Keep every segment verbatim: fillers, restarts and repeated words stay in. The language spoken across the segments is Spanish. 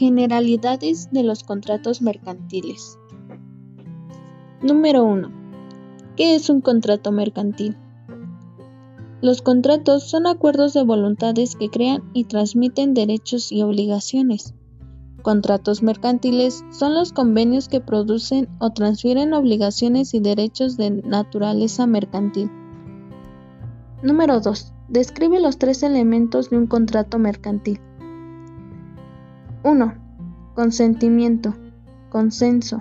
Generalidades de los contratos mercantiles. Número uno. ¿Qué es un contrato mercantil? Los contratos son acuerdos de voluntades que crean y transmiten derechos y obligaciones. Contratos mercantiles son los convenios que producen o transfieren obligaciones y derechos de naturaleza mercantil. Número dos. Describe los tres elementos de un contrato mercantil. uno. Consentimiento, consenso.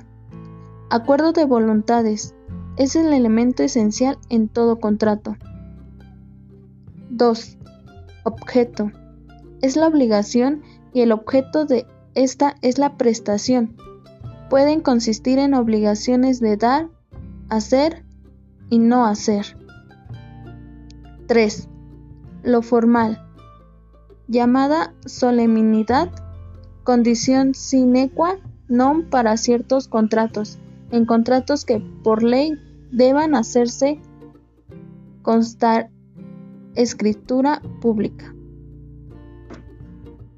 Acuerdo de voluntades. Es el elemento esencial en todo contrato. dos. Objeto. Es la obligación y el objeto de esta es la prestación. Pueden consistir en obligaciones de dar, hacer y no hacer. tres. Lo formal. Llamada solemnidad, condición sine qua non para ciertos contratos, en contratos que por ley deban hacerse constar escritura pública.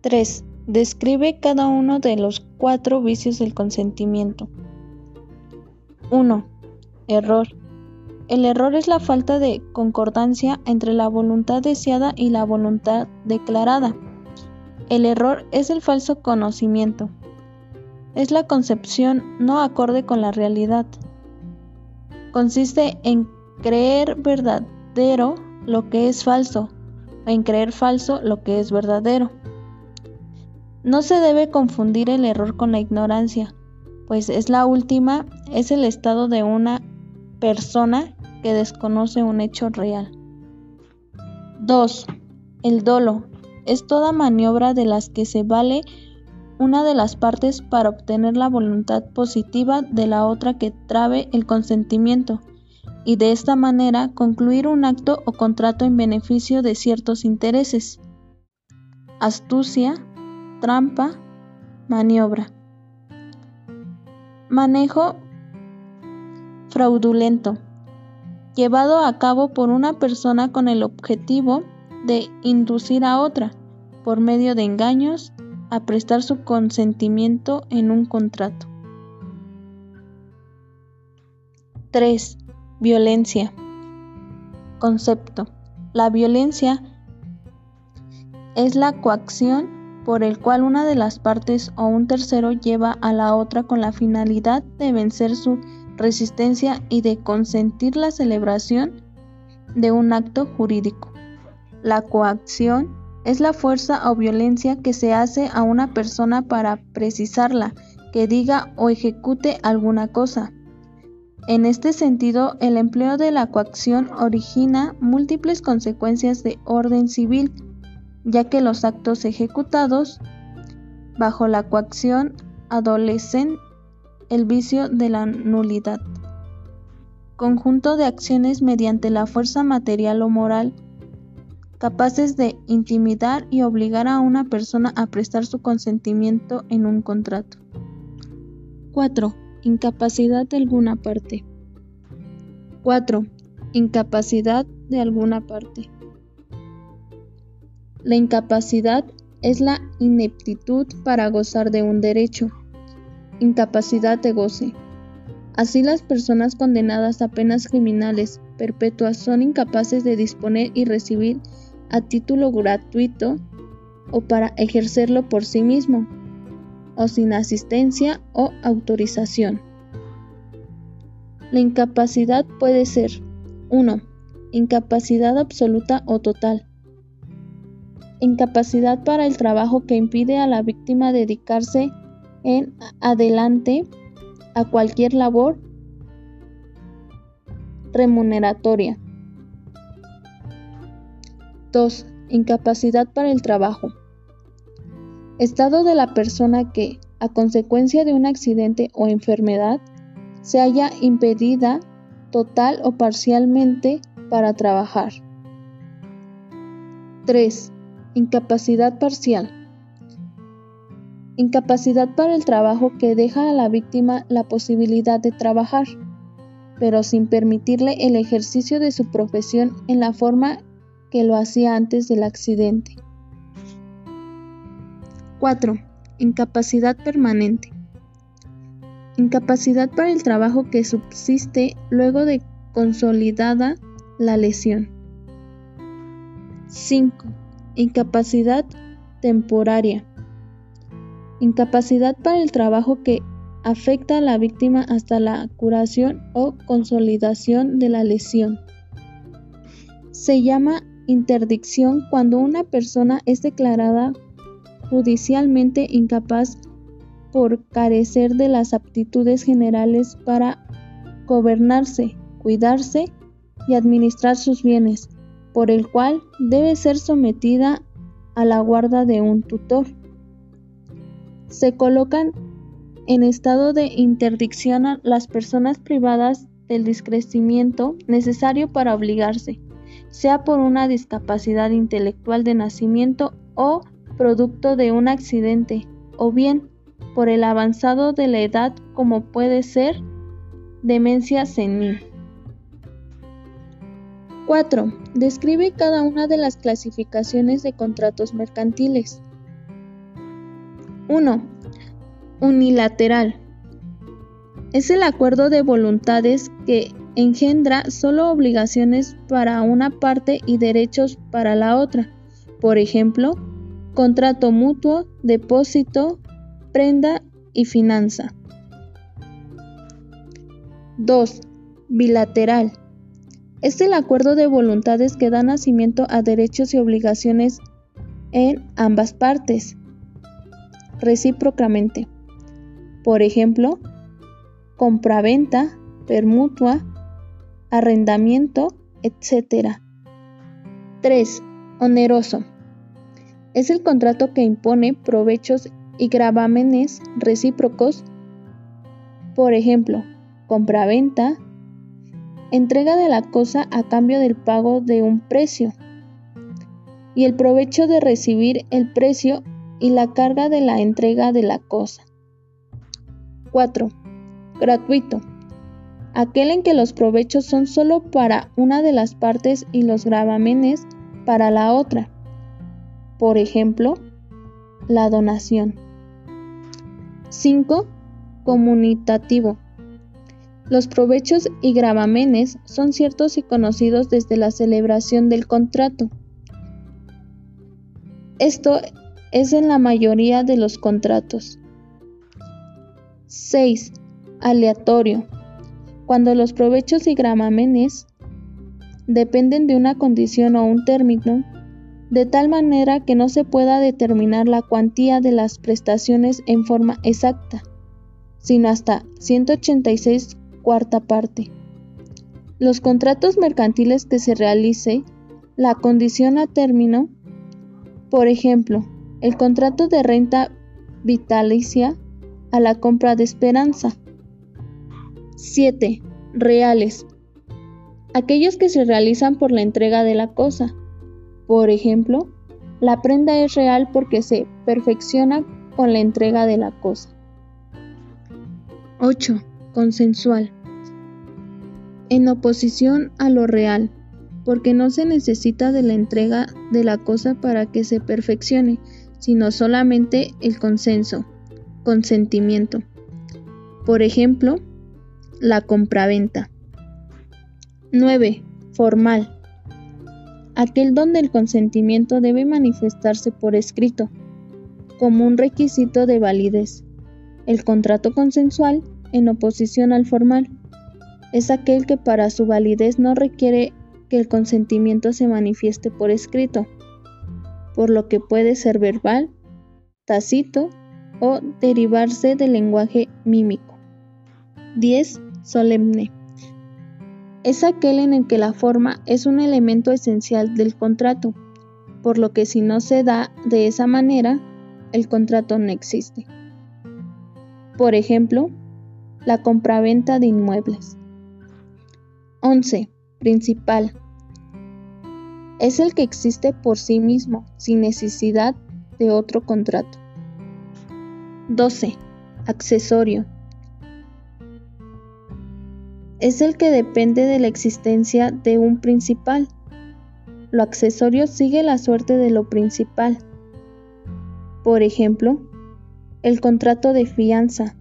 tres. Describe cada uno de los cuatro vicios del consentimiento. uno. Error. El error es la falta de concordancia entre la voluntad deseada y la voluntad declarada. El error es el falso conocimiento. Es la concepción no acorde con la realidad. Consiste en creer verdadero lo que es falso, o en creer falso lo que es verdadero. No se debe confundir el error con la ignorancia, pues es la última, es el estado de una persona que desconoce un hecho real. dos. El dolo. Es toda maniobra de las que se vale una de las partes para obtener la voluntad positiva de la otra que trabe el consentimiento, y de esta manera concluir un acto o contrato en beneficio de ciertos intereses. Astucia, trampa, maniobra. Manejo fraudulento. Llevado a cabo por una persona con el objetivo de inducir a otra, por medio de engaños, a prestar su consentimiento en un contrato. tres. Violencia. Concepto. La violencia es la coacción por el cual una de las partes o un tercero lleva a la otra con la finalidad de vencer su resistencia y de consentir la celebración de un acto jurídico. La coacción es la fuerza o violencia que se hace a una persona para precisarla, que diga o ejecute alguna cosa. En este sentido, el empleo de la coacción origina múltiples consecuencias de orden civil, ya que los actos ejecutados bajo la coacción adolecen el vicio de la nulidad. Conjunto de acciones mediante la fuerza material o moral, capaces de intimidar y obligar a una persona a prestar su consentimiento en un contrato. cuatro. Incapacidad de alguna parte. cuatro. Incapacidad de alguna parte. La incapacidad es la ineptitud para gozar de un derecho. Incapacidad de goce. Así, las personas condenadas a penas criminales perpetuas son incapaces de disponer y recibir a título gratuito o para ejercerlo por sí mismo, o sin asistencia o autorización. La incapacidad puede ser uno. Incapacidad absoluta o total. Incapacidad para el trabajo que impide a la víctima dedicarse en adelante a cualquier labor remuneratoria. dos. Incapacidad para el trabajo. Estado de la persona que, a consecuencia de un accidente o enfermedad, se haya impedida total o parcialmente para trabajar. tres. Incapacidad parcial. Incapacidad para el trabajo que deja a la víctima la posibilidad de trabajar, pero sin permitirle el ejercicio de su profesión en la forma que lo hacía antes del accidente. cuatro. Incapacidad permanente. Incapacidad para el trabajo que subsiste luego de consolidada la lesión. cinco. Incapacidad temporaria. Incapacidad para el trabajo que afecta a la víctima hasta la curación o consolidación de la lesión. Se llama interdicción cuando una persona es declarada judicialmente incapaz por carecer de las aptitudes generales para gobernarse, cuidarse y administrar sus bienes, por el cual debe ser sometida a la guarda de un tutor. Se colocan en estado de interdicción a las personas privadas del discernimiento necesario para obligarse, sea por una discapacidad intelectual de nacimiento o producto de un accidente, o bien por el avanzado de la edad, como puede ser demencia senil. cuatro. Describe cada una de las clasificaciones de contratos mercantiles. uno. Unilateral. Es el acuerdo de voluntades que engendra solo obligaciones para una parte y derechos para la otra. Por ejemplo, contrato mutuo, depósito, prenda y finanza. dos. Bilateral. Es el acuerdo de voluntades que da nacimiento a derechos y obligaciones en ambas partes, recíprocamente. Por ejemplo, compraventa, permutua, arrendamiento, etcétera. tres. Oneroso. Es el contrato que impone provechos y gravámenes recíprocos, por ejemplo, compraventa, entrega de la cosa a cambio del pago de un precio, y el provecho de recibir el precio y la carga de la entrega de la cosa. cuatro. Gratuito. Aquel en que los provechos son solo para una de las partes y los gravámenes para la otra. Por ejemplo, la donación. cinco. Comunitativo. Los provechos y gravámenes son ciertos y conocidos desde la celebración del contrato. Esto es en la mayoría de los contratos. seis. Aleatorio. Cuando los provechos y gravámenes dependen de una condición o un término, de tal manera que no se pueda determinar la cuantía de las prestaciones en forma exacta, sino hasta ciento ochenta y seis cuarta parte. Los contratos mercantiles que se realice la condición a término, por ejemplo, el contrato de renta vitalicia a la compra de esperanza. siete. Reales. Aquellos que se realizan por la entrega de la cosa. Por ejemplo, la prenda es real porque se perfecciona con la entrega de la cosa. ocho. Consensual. En oposición a lo real, porque no se necesita de la entrega de la cosa para que se perfeccione, sino solamente el consenso, consentimiento. Por ejemplo, la compraventa. nueve. Formal. Aquel donde el consentimiento debe manifestarse por escrito, como un requisito de validez. El contrato consensual, en oposición al formal, es aquel que para su validez no requiere que el consentimiento se manifieste por escrito, por lo que puede ser verbal, tácito o derivarse del lenguaje mímico. diez. Solemne. Es aquel en el que la forma es un elemento esencial del contrato, por lo que si no se da de esa manera, el contrato no existe. Por ejemplo, la compraventa de inmuebles. once. Principal. Es el que existe por sí mismo, sin necesidad de otro contrato. doce. Accesorio. Es el que depende de la existencia de un principal. Lo accesorio sigue la suerte de lo principal. Por ejemplo, El contrato de fianza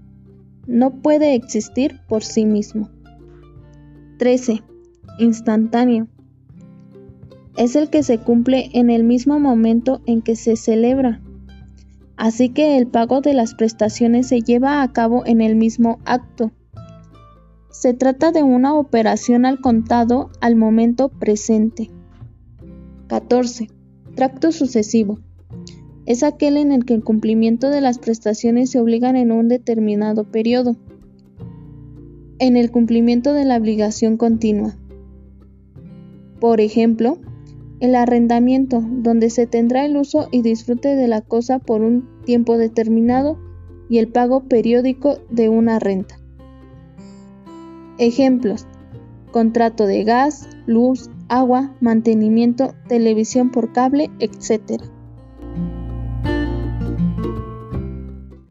no puede existir por sí mismo. trece. Instantáneo. Es el que se cumple en el mismo momento en que se celebra. Así que el pago de las prestaciones se lleva a cabo en el mismo acto. Se trata de una operación al contado al momento presente. catorce. Tracto sucesivo. Es aquel en el que el cumplimiento de las prestaciones se obligan en un determinado periodo, en el cumplimiento de la obligación continua. Por ejemplo, el arrendamiento, donde se tendrá el uso y disfrute de la cosa por un tiempo determinado, y el pago periódico de una renta. Ejemplos: contrato de gas, luz, agua, mantenimiento, televisión por cable, etcétera